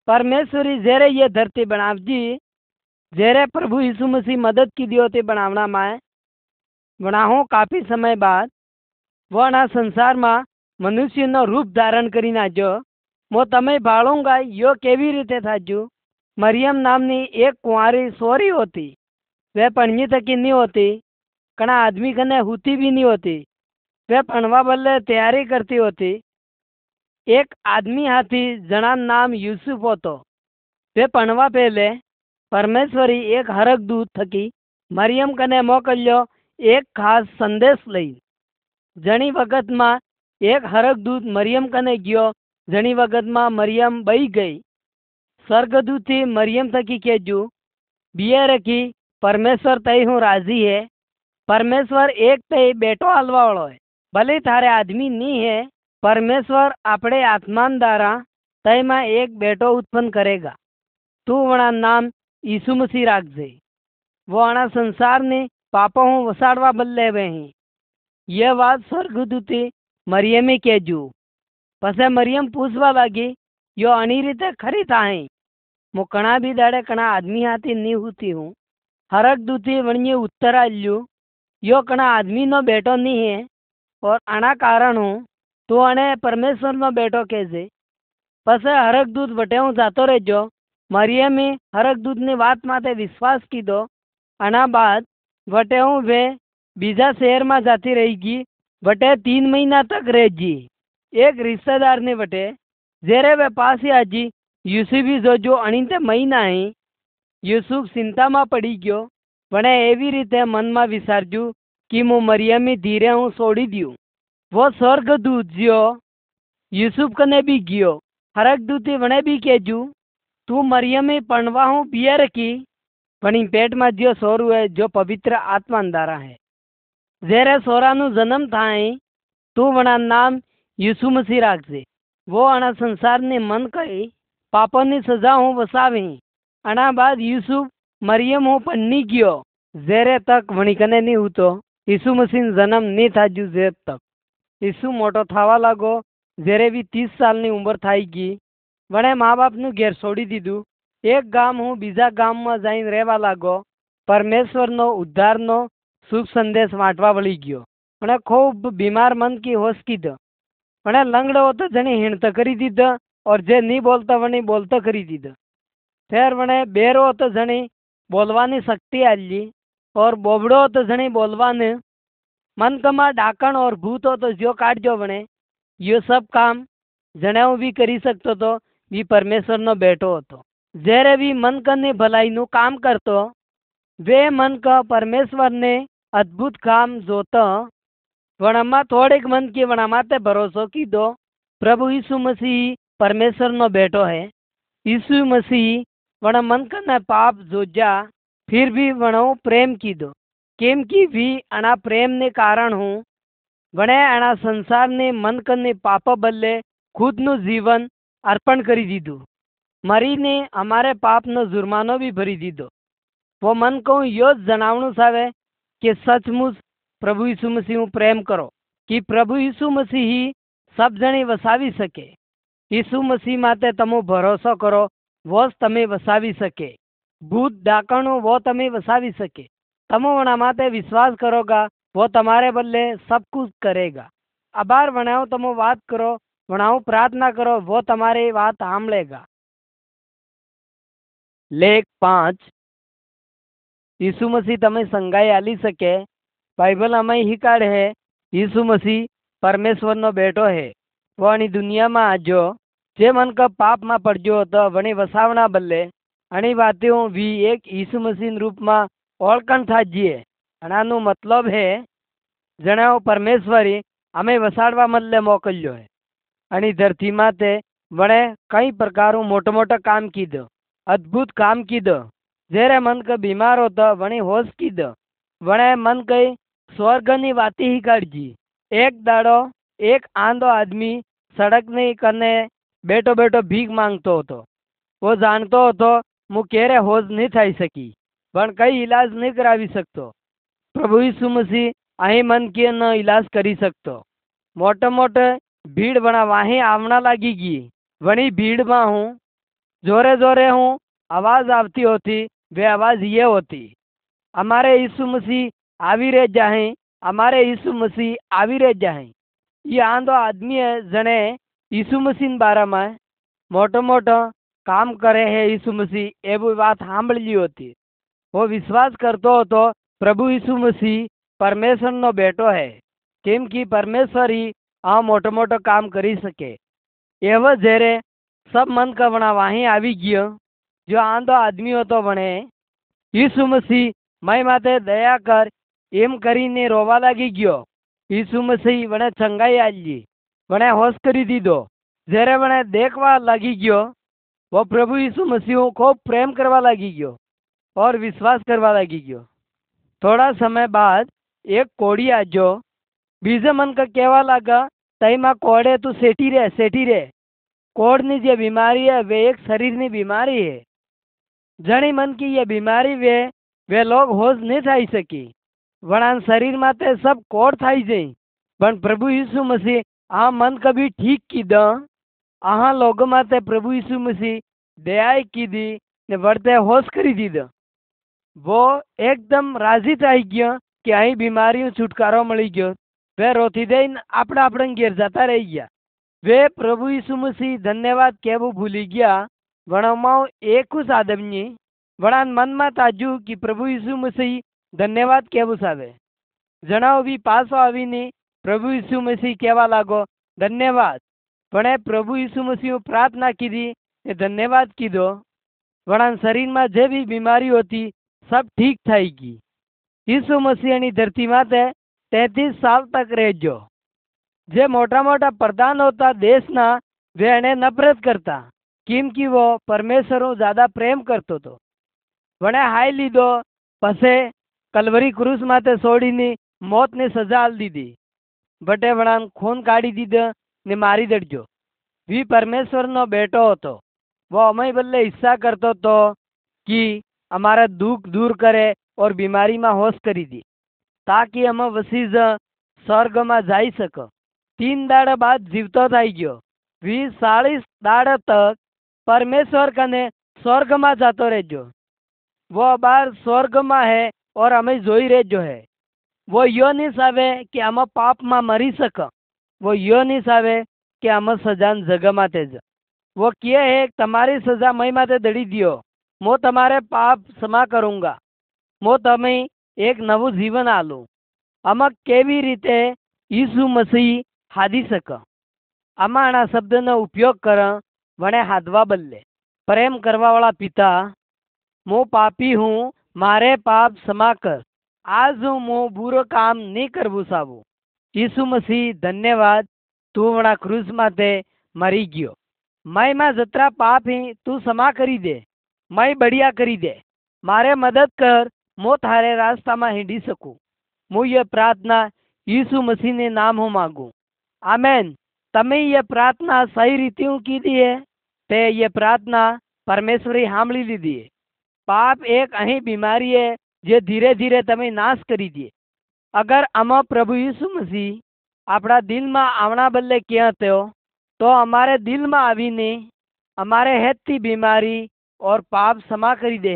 परमेश्वरी जेरे ये धरती बनावजी जेरे प्रभु यीशु मसीह मदद की दियो ते बनावना में बना हूँ। काफ़ी समय बाद वो अणा संसार में मनुष्य नो रूप धारण करी नाजो। मो तमे भाळूंगा यो केवी रीते थाजू। मरियम नामनी एक कुंवारी सोरी होती, वे पढ़नी तकी नहीं होती, कणा आदमी कने होती भी नहीं होती। वे पढ़वा बदले तैयारी करती होती। एक आदमी हाथी जना नाम यूसुफ होतो। वे पढ़वा पहले परमेश्वरी एक हरक दूत थकी मरियम कने मोकल्यो एक खास संदेश लई। जणी वखत में एक हरक दूत मरियम कने गयो, जणी वगत में मरियम बही गई। स्वर्गदूती मरियम तकी कहजू बिया रखी परमेश्वर तई हूँ राजी है। परमेश्वर एक तई बेटो आलवाड़ो है। भले थारे आदमी नहीं है, परमेश्वर अपने आत्मान द्वारा तय में एक बेटो उत्पन्न करेगा। तू वणा नाम यीशु मसीह राखजे। वो अणा संसार ने पापों हूँ वसाड़वा बदले हुए हैं। यह बात स्वर्गदूती मरियमे कहजू। पसे मरियम पूछवा लगी यो अणी रीते खरी थाई मु कणा भी दाड़े कणा आदमी हाथी नहीं होती हूँ, हरक दूती वणिये उत्तर आल्यू यो कणा आदमी नो बेटो नी है और आना कारण हूँ तो अने परमेश्वर नो बेटो कहजे। पसे हरक दूत वटे हूँ जातो रहो। मरियमे हरक दूत नी बात माते विश्वास कीधो। आना बाद वटे हूँ वे बीजा शहर में जाती रहेगी। वटे 3 महीना तक रहेगी। एक रिश्तेदार ने वटे जेरे वे पास ही आजी यूसुफ जो जो अणीते महीना है यूसुफ चिंता में पड़ी गयो। वणे एवी रीते मन में विचार्यू कि मु मरियमी धीरे हूँ छोड़ी दियूँ। वो स्वर्गदूत जो यूसुफ कने भी गयो। हरकदूते वणे भी कहजू तू मरियमी पणवा हूँ पियर की वणी पेट में जो सोरू है जो पवित्र आत्मा अंधारा है। जेरे सोरा नु जन्म थाय तू वणा नाम यूसु मसीह राखजे। वो अणा संसार ने मन कही पापों की सजा हूँ वसावी। अणा बाद यूसुफ मरियम हूँ पन्नी गयो। जेरे तक वणिकने नहीं हूँ तो ईसु मसीह जन्म नहीं था। जू जेब तक ईसु मोटो थावा लागो। जेरे भी 30 साल की उम्र थाई गई। वणे माँ बाप ने घेर छोड़ी दीदू। एक गाम हूँ बीजा गाम में जाइन रहवा लागो। परमेश्वर नो उद्धार नो शुभ संदेश वाँटवा वली गयो। वणे खूब बीमार मन की होश कीधो। वणे लंगड़ो हो तो जने हिणत करी दीद और जे नहीं बोलता वने बोलता करी दीद। फिर वणे बेरो हो तो जने बोलवानी शक्ति आली और बोबड़ो हो तो जने बोलवाने मन कमा डाकण और भूत हो तो जो काट जो वणे यो सब काम जने वो भी करी सकतो तो भी परमेश्वर नो बेटो हो तो। जेरे भी मन कने भलाई नु काम करतो वे मन का परमेश्वर ने अद्भुत काम जोता। वणामा थोड़ेक मन की वणामाते भरोसो की दो। प्रभु यीशु मसीह परमेश्वर नो बेटो है। यीशु मसीह वण मन कने पाप जोजा फिर भी वणो प्रेम की दो। केम की भी अणा प्रेम ने कारण हूँ वणे अणा संसार ने मन कने पाप बदले खुद नु जीवन अर्पण करी दीदू। मरी ने हमारे पाप नो जुर्मानो भी भरी दीदो। वो मन कहूँ यो जनावणु सावे कि सचमुच प्रभु यीशु मसीह हूँ प्रेम करो कि प्रभु यीशु मसीह ही सब जने वसावी सके। यीशु मसीह माते तमो भरोसो करो वो तमे वसावी सके। भूत डाकणो वो तमे वसावी सके। तमो वणा माते विश्वास करोगा वो तमारे बदले सब कुछ करेगा। आभार वणाओ तमो बात करो वणाओ प्रार्थना करो वो तमारे बात सांभलेगा। लेख 5 यीशु मसीह तमे संगाई आली सके। बाइबल हमें हिकाड़ है यीशु मसीह परमेश्वर नो बेटो है। वो अणी दुनिया में आजो जे मन का पाप में पड़जो तो वणी वसावना बदले अणी बातें भी एक यीशु मसीह रूप में ओळखण थाजी है। अणानु मतलब है जने वो परमेश्वरी हमें वसाड़वा बदले मोकल्यो है। अणी धरती माते वणे कई प्रकारों मोटो मोटो काम कीधो अद्भुत काम कीधो। जेरे मन का बीमार होता वणी होश कीधो। वणे मन कई स्वर्गनी वाती ही काढ़ी। एक दाड़ो एक आंधो आदमी सड़क नहीं कने बेटो बेटो भीख मांगतो होतो। वो जानतो होतो मु केरे होज नहीं थाई सकी पण कई इलाज नहीं करावी सकतो। प्रभु यीशु मसीह अही मन के न इलाज करी सकतो। मोटो मोटे भीड़ बना वाहे आवना लागी गी। वणी भीड़ में हूँ जोरे जोरे हूँ आवाज़ आवती होती वे आवाज़ ये होती हमारे यीशु मसीह आवी रह जाए हमारे यीशु मसीह आवी रह जाए। ये आंधो आदमी है जने यीशु मसीह बारे में मोटो मोटो काम करे है यीशु मसीह एवं बात सांभली होती। वो विश्वास करतो हो तो प्रभु यीशु मसीह परमेश्वर नो बेटो है। केम की परमेश्वर ही आ मोटो मोटो काम करी सके। एवं जेरे सब मन का वणा वहीं आवी गयो। जो आंधो आदमी हो तो वणे यीशु मसीह मैं माते दया कर एम करीने रोवा लागी गयो। यीशु मसीह वणे चंगाई आली वणे होश करी दीदो। जेरे वणे देखवा लागी गयो वो प्रभु यीशु मसीह खूब प्रेम करवा लागी गयो और विश्वास करवा लागी गयो। थोड़ा समय बाद एक कोड़ी आजो बीजे मन का कहवा लागा तई माँ कोड़े तू सेठी रहे सेठी रहे। कोड़नी जो बीमारी है वे एक शरीर की बीमारी है। जनी मन की ये बीमारी वे लोग होश नहीं थाई सकी। वणा शरीर में ते सब कोड़ थाई जाए पण प्रभु यीशु मसीह आ मन कभी ठीक की द आहा लोगों में ते प्रभु यीशु मसीह दयाई की दी ने वड़ते होश करी दी द। वो एकदम રાજી થઈ ગયો કે અહીં બીમારીનો છુટકારો મળી ગયો। वे રોથી દઈને આપણે આપણે ઘેર જતા રહી ગયા। वे પ્રભુ ઈસુ મસીહ ધન્યવાદ કહેવું ભૂલી ગયા। વણામાં એક જ આદમીએ વણાન મનમાં તાજ્યું કે પ્રભુ ઈસુ મસીહ ધન્યવાદ કહેવું સાવે। જણાવ બી પાછો આવીને પ્રભુ ઈસુ મસીહ કહેવા લાગો ધન્યવાદ। પણ એ પ્રભુ ઈસુ મસીહે પ્રાર્થના કીધી એ ધન્યવાદ કીધો। વણાન શરીરમાં જે બી બીમારી હતી सब ठीक थी। यीशु मसीह धरती माते 33 साल तक रहो। जे मोटा मोटा प्रधान होता देश ना वे एने नफरत करता किम की वो परमेश्वर ज्यादा प्रेम करतो तो वने हाई लीधो पसे कलवरी क्रूस माते सोड़ी मौत ने सजा आल दीधी बटे वना खून काढ़ी दीदो ने मारी दड़जो। वी परमेश्वर नो बेटो होतो वो अमय बदले हिस्सा करतो तो कि हमारा दुख दूर करे और बीमारी में होश करी दी ताकि हम वसीज स्वर्ग में जाई सको। 3 दाड़ा बाद जीवतो थी गयो। 20-40 दाड़ा तक परमेश्वर कने स्वर्ग में जातो रहो। वो बार स्वर्ग में है और हमें जोई रहो है। वो यो नहीं सावे कि हम पाप में मरी सक। वो यो नहीं सावे कि हम सजान जगह में तेज। वो क्या है तुम्हारी सजा मई माते दड़ी दियो। मो तमारे पाप क्षमा करूँगा। मो तमे एक नवु जीवन आलू। अमा केवी रीते यीशु मसीह हादी सक। अमा आना शब्दनो उपयोग कर वणे हादवा बदले प्रेम करवा वाला पिता मो पापी हूँ मारे पाप क्षमा कर। आज हूँ मो बुरो काम नहीं करवू साबू। यीशु मसीह धन्यवाद तू वणा क्रूस माते मरी गयो। मैं माँ जतरा पाप ही तू क्षमा करी दे। मैं बढ़िया करी दे। मारे मदद कर मो थारे रास्ता में हिंडी सकूँ। मु यह प्रार्थना यीशु मसीह ने नाम हो मांगू आमेन। तमें यह प्रार्थना सही रीति की दी है ते यह प्रार्थना परमेश्वरी हामली लीधी है। पाप एक अही बीमारी है जे धीरे धीरे तमें नाश करी दिए। अगर अमा प्रभु यीशु मसीह अपना दिल में आवना बदले क्या तो हमारे दिल में आवीने हमारे हेती बीमारी और पाप क्षमा करी दे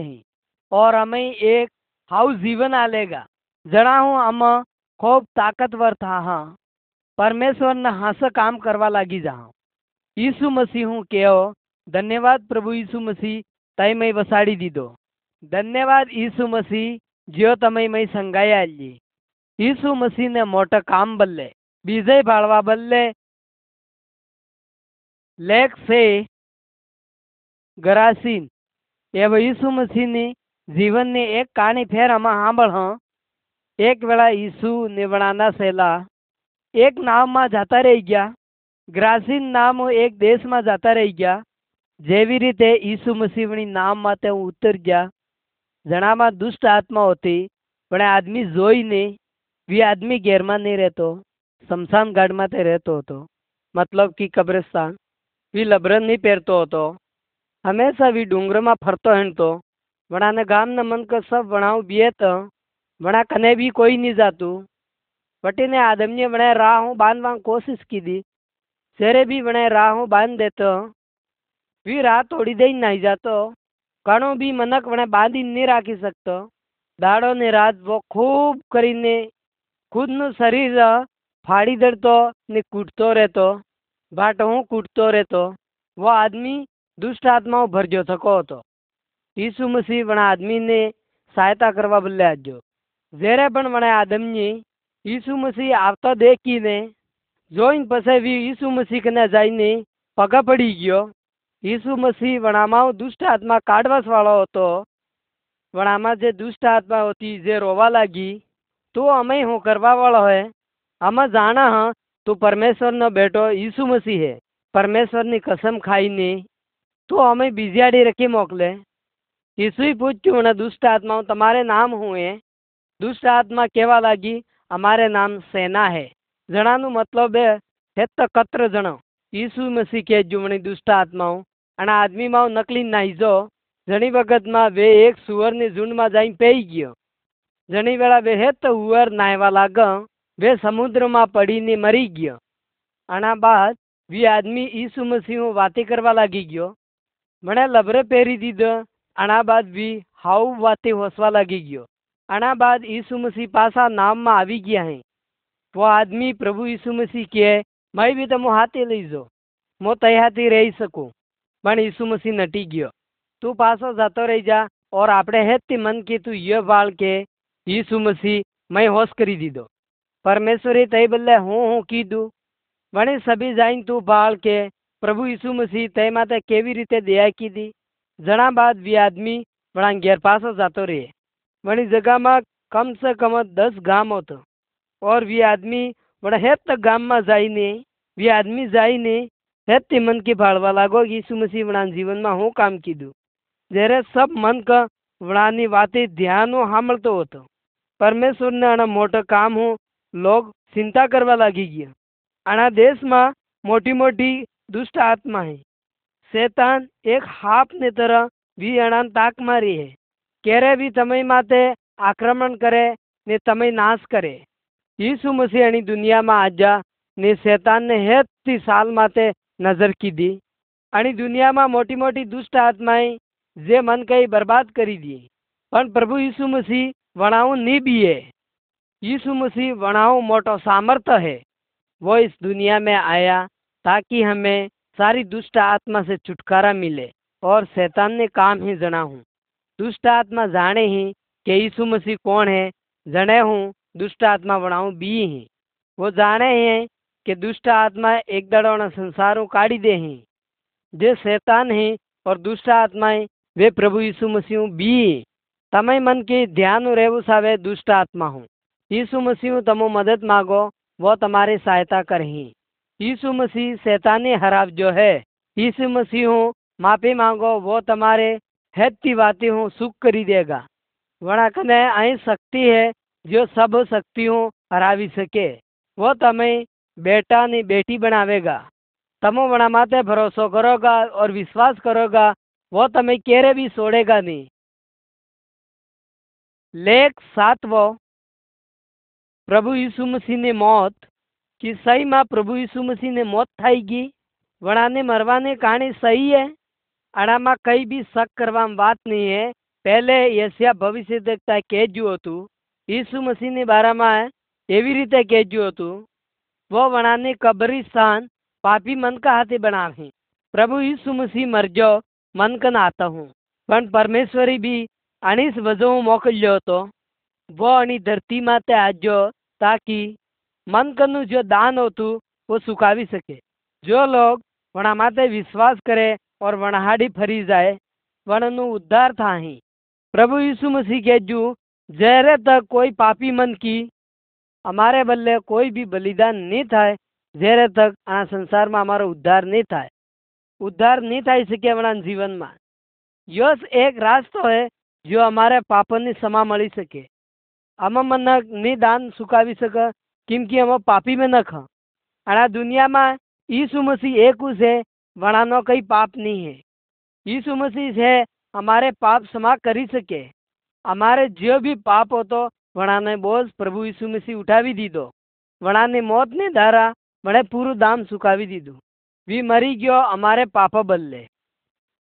और हमें एक हाउ जीवन आलेगा। जड़ा हूँ हम खूब ताकतवर था। हाँ परमेश्वर ने हास काम करवा लागी जहाँ यीशु मसीह हूँ कहो धन्यवाद प्रभु यीशु मसीह तई मई वसाड़ी दीदो। धन्यवाद यीशु मसीह जो तमय मई संगाया आली। यीशु मसीह ने मोटा काम बदले बीजे भाड़वा बदले लेख से गरासीन एवं यीशु मसीह ने जीवन ने एक कहानी फेर हम सांभ। एक वेला यीशु ने वणाना सेला एक नाव में जाता रही गया। ग्रासीन नाम एक देश में जाता रही गया। जेवी रीते यीशु मसीहनी नाम में ते उतर गया। जना में दुष्ट आत्मा होती पण आदमी जोई ने वी आदमी घेर में नहीं रहते शमशान घाट में रहते मतलब कि कब्रिस्तान। वी लबरन नहीं पहरतो तो हमेशा भी डूंगर में फरतो हैं तो वणा ने गाम न मन कर सब वणाओ बीए तो वणा कने भी कोई नहीं जातू। बटे ने आदमी वणे राहों बांधवा कोशिश की दी शेरे भी वणे राहों बांध देते भी राह तोड़ी दई नहीं जातो। कणो भी मनक वणे बांधी नहीं राखी सकतो। दाड़ो ने रात वो खूब करीने खुद न शरीर फाड़ी दड़तो ने कूटतो रहतो भाटों कूटतो रहतो। वो आदमी दुष्ट आत्माओं भरजो थको तो यीशु मसीह वना आदमी ने सहायता करवा बदले आजो। जेरे पण वने आदमी यीशु मसीह आवता देखी ने जोइन पसे भी यीशु मसीह कने जाईने पगा पड़ी गयो। यीशु मसीह वणामाओ दुष्ट आत्मा काढ़वास वाळो होतो। वणामा जे दुष्ट आत्मा होती जे रोवा लागी तो अमे हूँ करवा वालो है। हम जाना हाँ तो परमेश्वर नो बेटो यीशु मसीह है। परमेश्वर ने कसम खाई ने तो हमें बिजियाड़ी रखी मोकले। यीशु ही पूछ्यू ना दुष्ट आत्माओं तुम्हारे नाम हुए। दुष्ट आत्मा कहवा लागी हमारे नाम सेना है। जणानु मतलब है हेत कत्र जणो। यीशु मसीह के जुमणी दुष्ट आत्माओं अने आदमी माओ नकली नाइजो। जणी वखत में वे एक सुअर ने झूंड में जाई पेई गयो। जणी वेला वे हेत उअर नाहवा लाग वे समुद्र में पड़ीने मरी गयो। आना बाद वी आदमी यीशु मसीह वाते करवा लागी गयो। मने लबरे पहरी दीदो आना बाद भी हाउ बातें हसवा लगी गयो। आना बाद यीशु मसीह पासा नाम में आई गया है। वो आदमी प्रभु यीशु मसीह कहे मैं भी तमो हाथे लई जाओ, मो तई हाथी रही सकूँ। पण यीशु मसीह नटी गयो, तू पासो जातो रही जा। और आपणे हेती मन की तू ये वाल के यीशु मसीह मैं होश करी दीदो। परमेश्वरे तई बदले हूँ कीधु वणे सभी जाइन तू बाल के प्रभु यीशु मसीह तय माता केवी रीते दया की दी। जना बाद वी आदमी वणा घेर पासो जातो रहे। वणी जगह में कम से कम 10 गाम होता और वी आदमी वण हेत तक गाम में जाइने वी आदमी जाइने हेत मन की भाड़वा लागो यीशु मसीह वणा जीवन में हूँ काम कीधु। जरे सब मन का वणानी वाते ध्यान सांभळतो होतो। परमेश्वर ने आना मोटो काम हो लोग चिंता करवा लागी गया। आना देश में मोटी मोटी दुष्ट आत्मा है। शैतान एक हाप ने तरह भी अणान ताक मारी है, क्यारे भी तमय माते आक्रमण करे ने तमय नाश करे। यीशु मसीह अणी दुनिया में आजा ने शैतान ने हेती साल माते नजर की दी। अणी दुनिया में मोटी मोटी दुष्ट आत्माएं जे मन कई बर्बाद करी दी। पण प्रभु यीशु मसीह वणाओ नी बीए। यीशु मसीह वणाओ मोटो सामर्थ्य है। वो इस दुनिया में आया ताकि हमें सारी दुष्ट आत्मा से छुटकारा मिले। और शैतान ने काम ही जना हूँ दुष्ट आत्मा जाने ही कि यीशु मसीह कौन है। जने हूँ दुष्ट आत्मा बनाऊँ बी ही वो जाने हैं कि दुष्ट आत्मा एक दड़ों संसारों काढ़ी दे हैं। जे शैतान है और दुष्ट आत्माएं वे प्रभु यीशु मसीह बी। तमें मन के ध्यान रेवू सावे दुष्ट आत्मा हूँ। यीशु मसीह तमो मदद मांगो वो तुम्हारी सहायता करें। यीशु मसीह शैतानी हराव जो है। यीशु मसीह हूँ माफी मांगो वो तुम्हारे हेती बातें हूँ सुख करी देगा। वणा कने आई शक्ति है जो सब शक्ति हूँ हरावी सके। वो तमें बेटा ने बेटी बनावेगा। तमो वणा माते भरोसा करोगा और विश्वास करोगा वो तमें केरे भी छोड़ेगा नहीं। लेख 7 प्रभु यीशु मसीह ने मौत कि सही माँ प्रभु यीशु मसीह ने मौत थाई गई। वणाने मरवाने काणे सही है। अणा में कई भी शक करवा बात नहीं है। पहले यशिया भविष्यद्वक्ता कहजू होतु यीशु मसीह ने बारा में एवी रीते कहजू होतु वो वणाने कब्रिस्तान पापी मन का हाथे बनावे। प्रभु यीशु मसीह मरजो मन कन आता हूँ। पण परमेश्वरी भी अणीस वजो मोकल्यो तो वो अणी धरती माते आजो ताकि मनकनु जो दान होतु वो सुखावी सके। जो लोग वणा माते विश्वास करे और वणाहाड़ी फरी जाए वणनु उद्धार था ही। प्रभु यीशु मसीह कहजू जहरे तक कोई पापी मन की हमारे बल्ले कोई भी बलिदान नहीं था जहरे तक आ संसार में हमारो उद्धार नहीं था सके वणा जीवन में। यो एक रास्तो है जो हमारे पापनी क्षमा मिली सके। हम मनक नी दान सुखावी सके किमकी हम पापी में न खा। अणा दुनिया में यीशु मसीह एक है वणानो कई पाप नहीं है। यीशु मसीह से हमारे पाप क्षमा करी सके। हमारे जो भी पाप हो तो वणाने बोझ प्रभु यीशु मसीह उठावी दीदो। वणाने मौत ने धारा वणे पूरु दाम सुखावी दीदो। वी मरी गयो हमारे पाप बदले।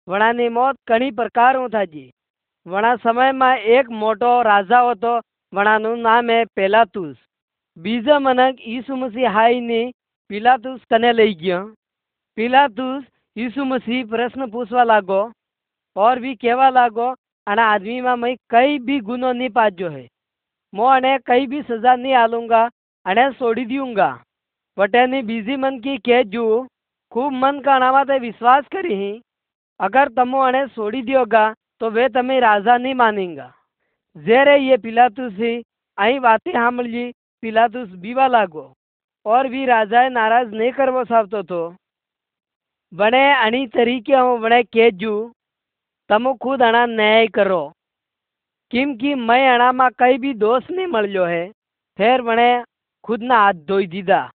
वणाने मौत घणी प्रकारों था जी। वणा समय में एक मोटो राजा हो तो वणानु नाम है पिलातुस। बीजा मनक यीशु मसीह हाई ने पिलातुस कने लई गया। पिलातुस यीशु मसीह प्रश्न पूछवा लागो और भी कहवा लागो अना आदमी में मैं कई भी गुनो नहीं पाजो है। मो अने कई भी सजा नहीं आलूंगा अने छोड़ी दूंगा। वटेनी बीजी मन की कहजू खूब मन का अना माते विश्वास करी ही। अगर तमो अने छोड़ी दोगा तो वे तमें राजा नहीं मानेगा। जेरे ये पिलातुस आई बातें सांभळी पिलातुस बीवा लागो और भी राजाए नाराज नहीं करवो सावतो तो वणे अणी तरीके हूँ वणे कहजू तमो खुद अणा न्याय करो किमकी मैं अणा में कई भी दोष नहीं मळ्यो है। फेर वणे खुद ना हाथ धोई दीदा।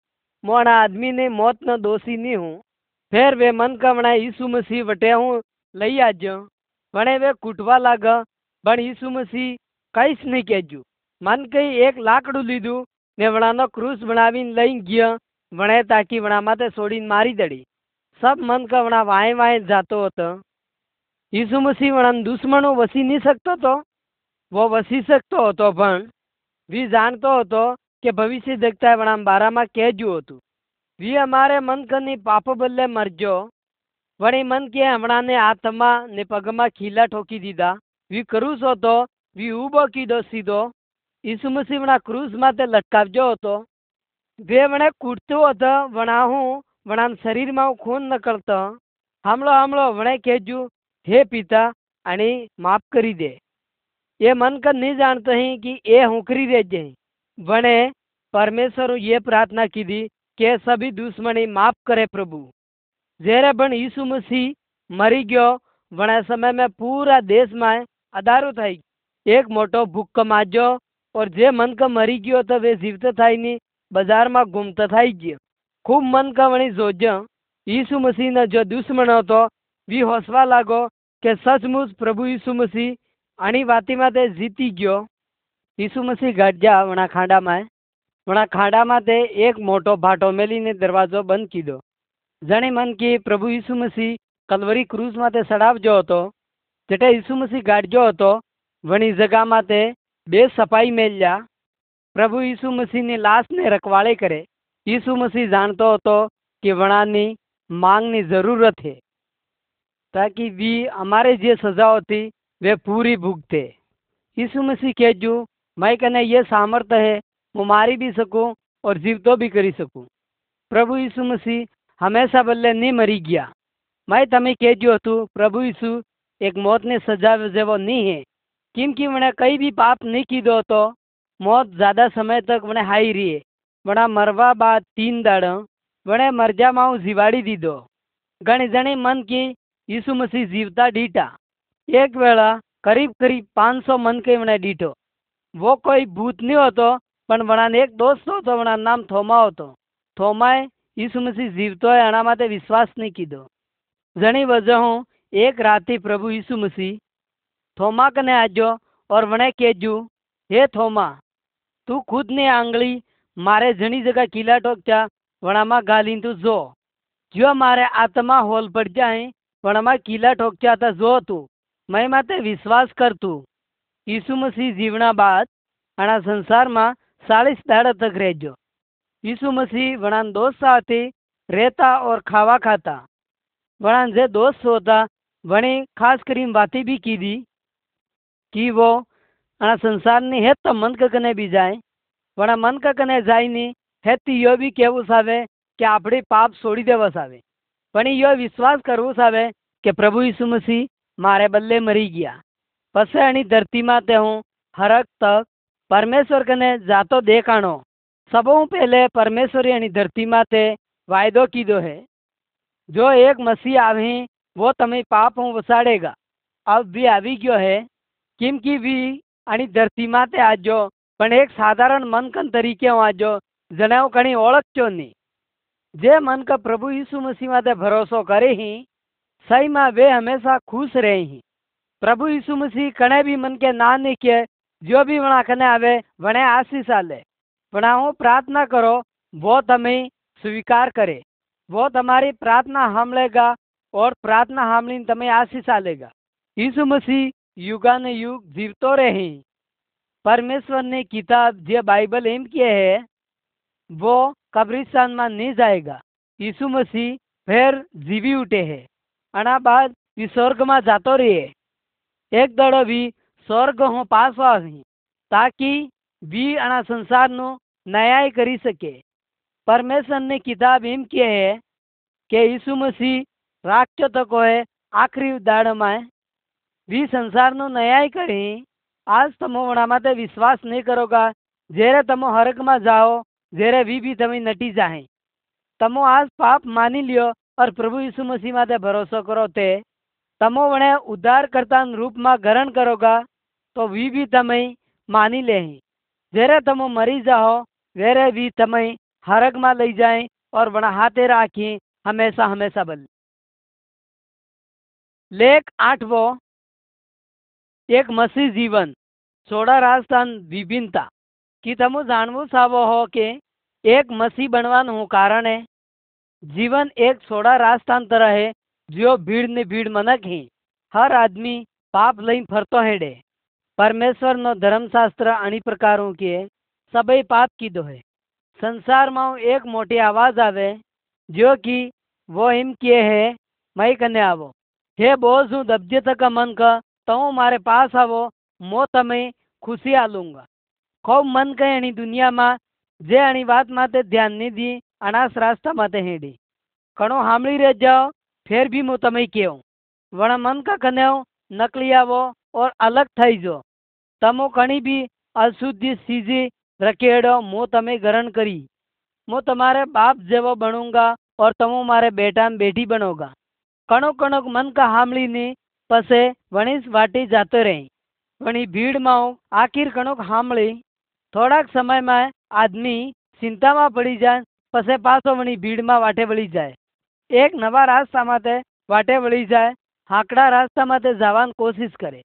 मो अणा आदमी ने मौत न दोषी नहीं हूँ। फेर वे मन का वणे यीशु मसीह वटे हूँ लई आजो। वणे वे कूटवा लागा पण यीशु मसीह कईस नहीं कहजू। मन कई एक लाकड़ू लीधू ने वणानो क्रूस बनावी लई गया। वणे ताकि वणा माते सोड़ी मारी दड़ी। सब मन का वणा वाए वाए जातो होता। ઈસુ મસીહ વણાને દુશ્મનો વસી નહીં શકતો તો વો વસી શકતો હતો પણ વી જાણતો હતો કે ભવિષ્ય દેખતા વણામ બારામાં કહેજ્યું હતું વી અમારે મન કરની પાપો બદલે મરજો વળી મન કે હમણાંને હાથમાં ને પગમાં ખીલા ઠોકી દીધા વી ક્રૂસ હતો વી ઊભો કીધો સીધો ઈસુ મસીહ વણા ક્રૂસ માથે લટકાવજો હતો વે વણે કૂટતો હતો વણા હું વણામ શરીરમાં ખૂન નકળતો હામળો હામળો વણે કહેજ્યું हे पिता आणि माफ करी दे ये मन कर नहीं जानते हैं कि ये हुकरी रह जाए वने परमेश्वर ये प्रार्थना की दी के सभी दुश्मनी माफ करे प्रभु जेरे बन यीशु मसीह मरी गयो वने समय में पूरा देश में अदारो थाई एक मोटो भूकंप आजो और जे मन का मरी गयो तो वे जीवता थाई नहीं बाजार में घूमता थाई गयो खूब मन का वणी जोज यीशु मसीह ने जो दुश्मन होता वी होसवा लागो के सचमुच प्रभु यीशु मसीह आनी वाती माते जीती गयो। यीशु मसीह गड़जा वणा खाड़ा माते एक मोटो भाटो मेलीने दरवाजो बंद कीधो जणे मन की प्रभु यीशु मसीह कलवरी क्रूस माते सड़ावजो हतो जेटे यीशु मसीह गाड़जो हतो वणी जगह माते बे सपाई मेल्या प्रभु यीशु मसीह ने लाश ने रखवाले करे। यीशु मसीह जानतो हतो कि वणानी मांगनी जरूरत है ताकि वी हमारे जे सजा होती वे पूरी भुगते। यीशु मसीह कहजू मैं कने ये सामर्थ्य है वो मारी भी सकूँ और जीवतो भी करी सकूँ। प्रभु यीशु मसीह हमेशा बल्ले नहीं मरी गया। मैं तमें कहजू हतु प्रभु यीशु एक मौत ने सजा जेवो नहीं है किमकी वणे कई भी पाप नहीं कीधो तो मौत ज़्यादा समय तक वणे हाई रही है वणा मरवा बाद 3 दाड़ा वणे मरजा माऊ जीवाड़ी दीदो। घणी जणी मन की यीशु मसीह जीवता डीटा एक वेला करीब 500 मन के वणे डीठो वो कोई भूत नहीं होतो पण वणाने एक दोस्त होतो वणानु नाम थोमा होतो। थोमाए यीशु मसीह जीवतो है एना माते विश्वास नहीं कीधो जणी वजहों एक राती प्रभु यीशु मसीह थोमा कने आज्यो और वणे कहजू हे थोमा तू खुद ने आंगली मारे जणी जगह कीला टोकचा वणामा घालीन तू जो मारे आत्मा होल पड़ जाए वणामा कीला ठोकचा था जो तू मैं माते विश्वास कर तू। यीशु मसीह जीवना बाद आना संसार में 40 दाड़ा तक रहजो। यीशु मसीह वणान दोस्त साथे रहता और खावा खाता वणान जे दोस्त होता वणे खास करीन बातें भी की दी कि वो आना संसार ने है तो मन का कने भी जाए वणा मन का कने जाए नहीं है तो यो भी कहवू सावे कि आपणे पाप छोड़ी देवा सावे पण यो विश्वास करवो सावे के प्रभु यीशु मसीह मारे बदले मरी गया पसे अणी धरती माते हूँ हरक तक परमेश्वर कने जातो देखाणो। सबों पहले परमेश्वरे अणी धरती माते वायदो कीधो है जो एक मसीह आवे वो तमे पाप हूँ वसाड़ेगा। अब भी आवी गयो है किमकी भी अणी धरती माते आजो पण एक साधारण मनकन तरीके हूँ आजो जने हूँ कणी ओळखचो नहीं। जे मन का प्रभु यीशु मसीह माते भरोसो करे ही सही में वे हमेशा खुश रहे ही। प्रभु यीशु मसीह कने भी मन के ना नहीं के जो भी वणा कने आवे वणे आशीष आले वणा हूँ प्रार्थना करो वो तमें स्वीकार करे वो तुम्हारी प्रार्थना हमलेगा और प्रार्थना हमलीन तमें आशीष आलेगा। यीशु मसीह युगानुयुग जीवतो रहे। परमेश्वर ने किताब जे बाइबल एम किए है वो कब्रिस्तान में नहीं जाएगा। यीशु मसीह फिर जीवी उठे है अना बाद वी स्वर्ग में जातो रहे। एक दड़ो भी स्वर्ग हो पास वावी ताकि वी अना संसार नो न्याय करी सके। परमेश्वर ने किताब एम किए है कि यीशु मसीह राख्यो तक है आखिरी दाड़ में वी संसार नो न्याय करी। आज तमो वणा माते विश्वास नहीं करोगा जेरे तमो हरक में जाओ जेरे भी तमे नटी जाए तमो आज पाप मानी लियो और प्रभु यीशु मसीह माते भरोसा करो ते तमो वणे उद्धार करता रूप में ग्रहण करोगा तो भी तमे मानी ले जेरे तमो मरी जाओ वेरे भी तमे हरग में लई जाए और वणा हाथे राखी हमेशा हमेशा बल। लेख 8 एक मसीह जीवन 16 राजस्थान विभिन्नता कि तमु जानवू सावो हो के एक मसीह बनवानुं कारण है। जीवन एक छोड़ा राजस्थान तरह है जो भीड़ ने भीड़ मनक ही हर आदमी पाप लई फरतो हेडे। परमेश्वर नो धर्मशास्त्र अणी प्रकारों की है, सबई पाप की दो है। संसार में एक मोटी आवाज आवे जो कि वो हिम किए है मई कने आवो, हे बोझ हूँ दबजे तक मन का तो मारे पास आवो, मो तमें खुशी आलूंगा। खूब मन कहे अणी दुनिया में जे अणी बात माते ध्यान नहीं दी अनास रास्ता माते हेडी। कणो हामली रह जाओ फिर भी मु तमें कहूँ, वण मन का कने नकली आवो और अलग थई जो। तमो कणी भी अशुद्धि सीजी रखेड़ो मो तमें ग्रहण करी। मो तुम्हारे बाप जेवो बनूंगा और तमो मारे बेटा में बेटी बनोगा। कणो कणोक मन का हामली ने पसे वणीस वाटी जाते रही। वणी भीड़ माओ आखिर कणोक हामली थोड़ाक समय में आदमी चिंता में पड़ी जाए, पसे पासो वणी भीड़ में वाटे वली जाए। एक नवा रास्ता माते वाटे वली जाए, हाकड़ा रास्ता माते जावान कोशिश करे।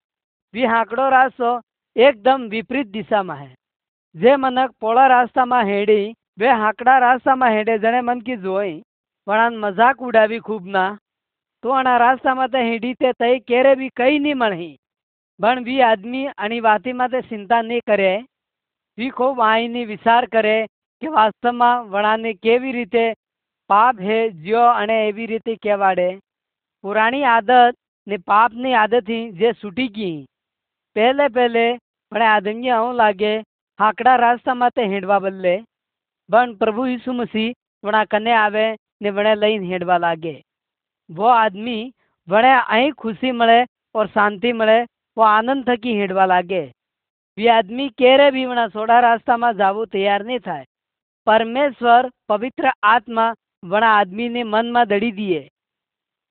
वी हाकड़ो रास्तो एकदम विपरीत दिशा में है। जे मनक पोला रास्ता में हेड़ी वे हाकड़ा रास्ता में हेडे जने मन की जोई वणान मजाक उड़ावी खूब ना तो अना रास्ता माते हेडी ते तई केरे भी कई नहीं मणी। बण वी आदमी अणी वाती माते चिंता नहीं करे। वी खूब आईनी विचार करे कि वास्तव में वणाने केवी रीते पाप है ज्यो अने एवी रीते केवाड़े। पुरानी आदत ने पाप नी आदत ही जे छूटी की। पहले पहले वणे आदमी आऊँ लागे हाकड़ा रास्ता माते हेडवा बदले, बन प्रभु यीशु मसीह वणा कने आवे ने वणे लईन हेडवा लागे। वो आदमी वणे अहीं खुशी मळे और शांति मळे, वो आनंद थकी हेडवा लागे। वे आदमी केरे भी वणा सोड़ा रास्ता में जावू तैयार नहीं थाय। परमेश्वर पवित्र आत्मा वणा आदमी ने मन में दड़ी दिए।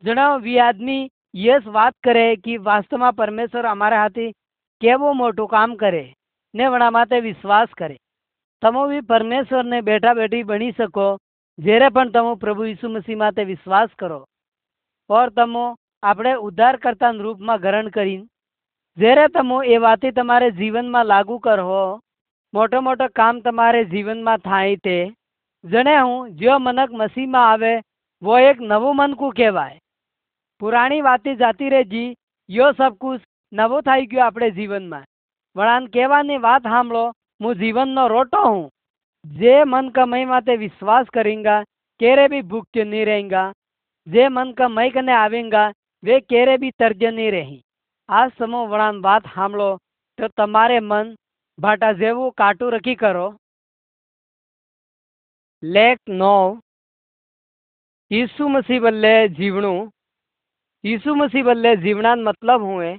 जणाओ वी आदमी यस बात करे कि वास्तव में परमेश्वर हमारे हाथी केवो मोटो काम करे ने वणा माते विश्वास करे। तमो भी परमेश्वर ने बेटा बेटी बनी सको जेरे पण तमो प्रभु यीशु मसीह माते विश्वास करो और तमो आपणे उद्धारकर्ता रूप में ग्रहण करी। जेरे तमो ए वाते तमारे जीवन में लागू करो, मोटो मोटो काम तमारे जीवन में थाय ते जणे हूँ जो मनक मसीह में आवे वो एक नवो मनकू कहवाय। पुरानी वाते जाती रह जी, यो सब कुछ नवो थाई गयो आपणे जीवन में। वणान केवानी बात हामळो, मु जीवन नो रोटो हूँ। जे मन का मई माते विश्वास करेंगा केरे भी भूखे नहीं रहेंगा। जे मन का मई कने आवेंगा वे केरे भी तर्ज नहीं रही। आज समो वणान बात हामलो तो तमारे मन भाटा जेवू काटू रखी करो। लेख 9 यीशु मसीह बल्ले जीवणु। यीशु मसीह बल्ले जीवणान मतलब हुए।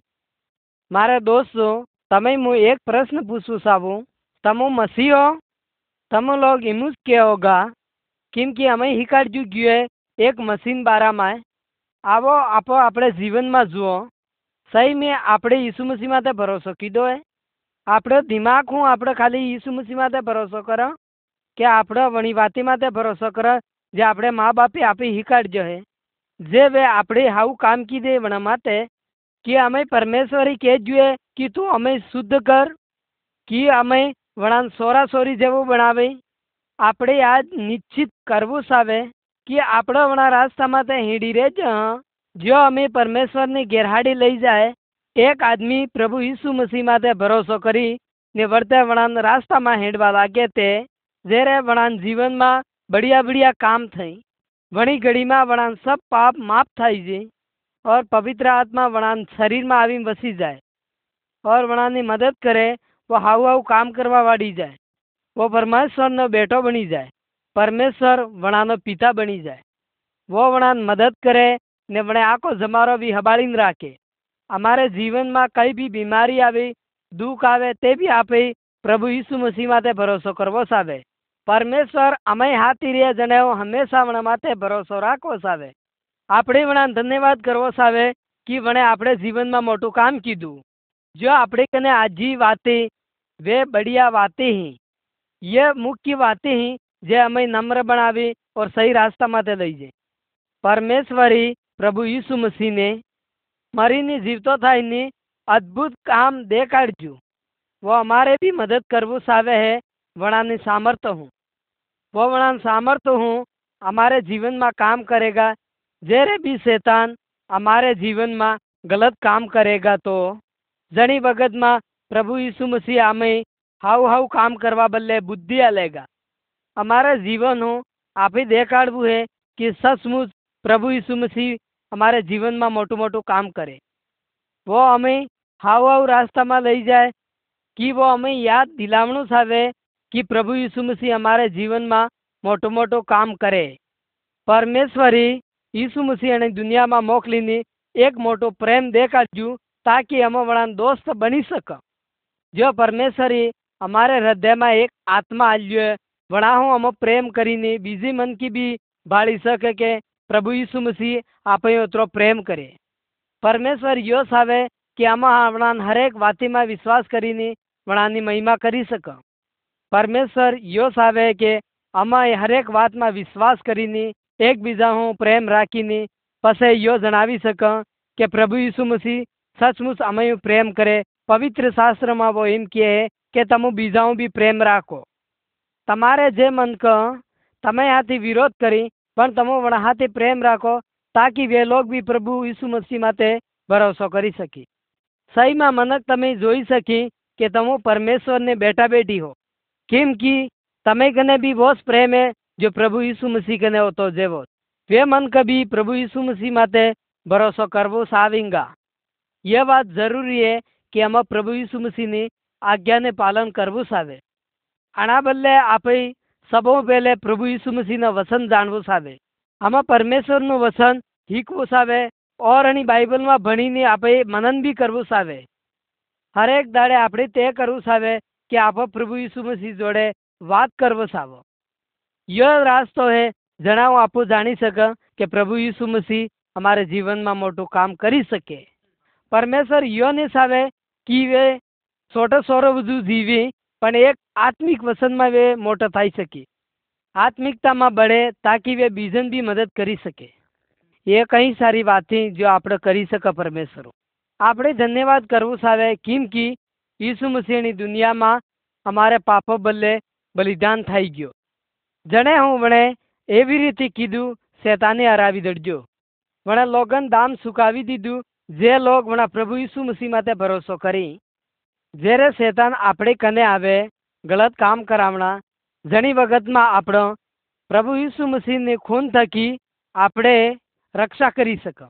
मारे दोस्तों तमें मु एक प्रश्न पूछू साबू, तमो मसीह हो? तमो लोग इमूज के होगा किम कि हमें हिकाट जू गए एक मसीन बारा में। आवो आपो अपने जीवन में जुओ, सही में आपड़े यीशु मसीह माते भरोसो कीधो है? आपड़ो दिमाग हूँ आप खाली यीशु मसीह माते भरोसो करो कि आप वणी वाती माते भरोसो करो जे आपड़े माँ बापे आपी हिकाट जो है, जे वे आपड़े हाउ काम की दे वणा माते कि हमें परमेश्वरी कह जुए कि तू हमें शुद्ध कर कि हमें वणान सोरा सोरी जेवो बनावे। आपड़े आज निश्चित करवू सावे कि आपड़ो वणा रास्ता माते हीडी रह जो हमें परमेश्वर ने गेरहाड़ी लई जाए। एक आदमी प्रभु यीशु मसीह माते भरोसो करी ने वर्ते वणान रास्ता में हेडवा लागे ते जेरे वणान जीवन में बढ़िया बढ़िया काम थई। वणी घड़ी में वणान सब पाप माफ थाई जे और पवित्र आत्मा वणान शरीर में आवी वसी जाए और वणानी मदद करे वो हाउ हाउ काम करवा वाड़ी जाए। वो परमेश्वर नो बेटो बनी जाए, परमेश्वर वणानो पिता बनी जाए। वो वणान मदद करे ने वणे आको जमारो भी हबाळीन राखे। हमारे जीवन में कई भी बीमारी आवे दुख आवे ते भी आपे प्रभु यीशु मसीह माते भरोसो करवो सावे। परमेश्वर अमे हाथी रहे जने हमेशा वणा माते भरोसो राखो सावे। आपणे वणान धन्यवाद करवो सावे कि वणे आपणे जीवन में मोटू काम कीधू। जो आपणे कने आजी वाते वे बढ़िया बातें ही, ये मुख्य बातें ही जे हमें नम्र बनावे और सही रास्ता माते लई जाए। परमेश्वरी प्रभु यीशु मसीह ने मरीने जीवतो था इन्हें अद्भुत काम देखाड़जू। वो हमारे भी मदद करवू सावे है, वणाने सामर्थ्य हूँ। वो वणान सामर्थ्य हूँ हमारे जीवन में काम करेगा। जेरे भी शैतान हमारे जीवन में गलत काम करेगा तो जणी वगत में प्रभु यीशु मसीह आमें हाव हाव काम करवा बदले बुद्धि आलेगा। अमारा जीवन हो आप ही देखाड़ू है कि सचमुच प्रभु यीशु मसीह हमारे जीवन में मोटू मोटू काम करे, वो हमें हाव हाव रास्ता में लई जाए कि वो हमें याद दिलावणु सावे कि प्रभु यीशु मसीह हमारे जीवन में मोटो मोटो काम करे। परमेश्वरी यीशु मसीह ने दुनिया में मोकलीने एक मोटो प्रेम देखाड्यू ताकि हम वड़ा दोस्त बनी सक। जो परमेश्वरी हमारे हृदय में एक आत्मा आल्यो वड़ा हूँ हम प्रेम करीने बीजी मन की भी भाड़ी सके के प्रभु यीशु मसीह आप ओतरो प्रेम करे। परमेश्वर यो सावे कि आमा वणान हरेक वाती में विश्वास करीने वणानी महिमा करी सक। परमेश्वर यो सावे के आमा हरेक बात में विश्वास करीने एक बीजा हूँ प्रेम राखीने पसे यो जणावी सक के प्रभु यीशु मसीह सचमुच अमयू प्रेम करे। पवित्र शास्त्र में वो एम कहे है कि तमु बीजाओ भी प्रेम राखो। तमारे जे मन क तमे हाथी विरोध करी पण तमो वणा हाथी प्रेम राखो ताकि वे लोग भी प्रभु यीशु मसीह माते भरोसा करी सकी। सही में मनक तमे जोई सकी कि तमो परमेश्वर ने बेटा बेटी हो, केम की तमे कने भी बहुत प्रेम है जो प्रभु यीशु मसीह कने हो। तो जेवो वे मन कभी प्रभु यीशु मसीह माते भरोसा करवो साविंगा। यह बात जरूरी है कि हम प्रभु यीशु मसीह ने आज्ञा ने पालन करवो सावे। आना बदले आप सबों पहले प्रभु यीशु मसीह ना वसन जानवो सावे, हम परमेश्वर नो वसन हीकवो सावे और अनी बाइबल में भणीने आपे मनन भी करवो सावे। हर एक दाड़े आपणे तय करवो सावे कि आप प्रभु यीशु मसीह जोड़े बात करवो सावो। यो रास्तो है जणाओ आप जाणी सके कि प्रभु यीशु मसीह हमारे जीवन में मोटो काम करी सके। परमेश्वर यो ने सावे कि वे छोटो सोरो वजू जीवे पण एक आत्मिक वसन में वे मोटा थाई सके, आत्मिकता में बढ़े ताकि वे बीजन भी मदद करी सके। ये कई सारी बातें जो आप करी सके। परमेश्वर आप धन्यवाद करवो सावे किम की यीशु मसीह दुनिया में हमारे पापों बदले बलिदान थाई गयो। जने हूँ वणे एवी रीति कीधु शैताने हरावी दड़जो, वणे लोगन दाम सुकावी दीधु। जे लोग वणा प्रभु यीशु मसीह माते भरोसा करी जेरे शैतान आपणे कने आवे गलत काम करावना जणी वगत में आप प्रभु यीशु मसीह ने खून थकी आपणे रक्षा करी सक।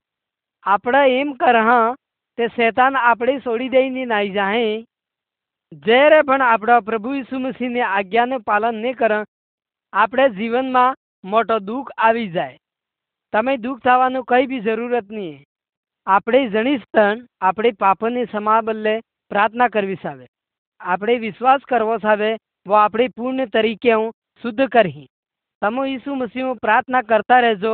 आपणे एम कर हाँ ते शैतान आपणे छोड़ी दईने नाई जाए। जेरे पण आप प्रभु यीशु मसीह ने आज्ञा ने पालन नहीं कर आपणे जीवन में मोटो दुख आवी जाए। तमे दुख थावानु कई भी जरूरत नहीं है। आपणे जणीस्तन आपणे पापने क्षमा बदले प्रार्थना करवी सावे, आपणे विश्वास करवो सावे वो आपणे पूर्ण तरीके हूँ शुद्ध करही। तमो यीशु मसीह प्रार्थना करता रहजो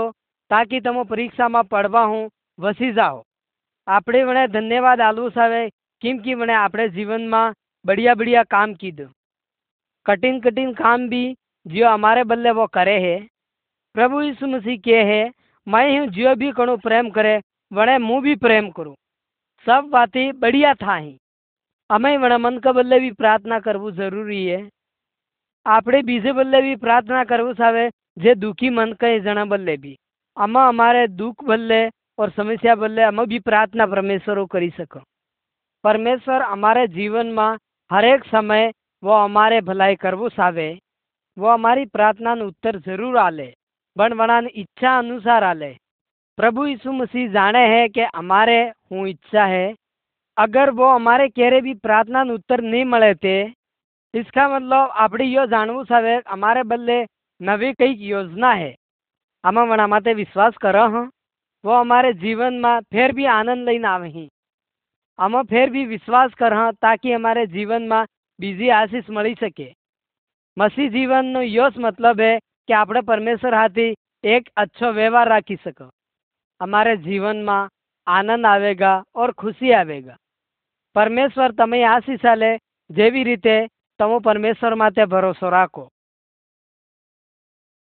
ताकि तमो परीक्षा में पढ़वा हूँ वसी जाओ। आपणे वणे धन्यवाद आलवो सावे किम की वणे आपणे जीवन में बढ़िया बढ़िया काम कीधो। कठिन कठिन काम भी जो हमारे बदले वो करे है। प्रभु यीशु मसीह कहे है मैं हूँ जो भी कणु प्रेम करे वणे मुँ भी प्रेम करूँ। सब बातें बढ़िया था ही। हमें वणा मन का बदले भी प्रार्थना करवू जरूरी है। आपणे बीजे बदले भी प्रार्थना करवू सावे जे दुखी मन का जना बदले भी अमा हमारे दुख बदले और समस्या बदले हम भी प्रार्थना परमेश्वरों करी सको। परमेश्वर हमारे जीवन में हर एक समय वो हमारे भलाई करवो सावे, वो हमारी प्रार्थना न उत्तर जरूर आले बन वणान इच्छा अनुसार आले। प्रभु यीशु मसीह जाने है कि हमारे हूँ इच्छा है। अगर वो हमारे केरे भी प्रार्थना न उत्तर नहीं मिले थे इसका मतलब आपणे यो जानवू सावे हमारे बदले नवी कई योजना है। हम वणा माते विश्वास करो हाँ वो हमारे जीवन में फिर भी आनंद लईने आवे। हम फिर भी विश्वास कर हाँ ताकि हमारे जीवन में बीजी आशीष मिली सके। मसीह जीवन नो यो मतलब है कि आपणे परमेश्वर हाथी एक अच्छो व्यवहार राखी सको। हमारे जीवन में आनंद आवेगा और खुशी आवेगा। परमेश्वर तमे आशीष आले जेवी रीते तमो परमेश्वर माते भरोसा राखो।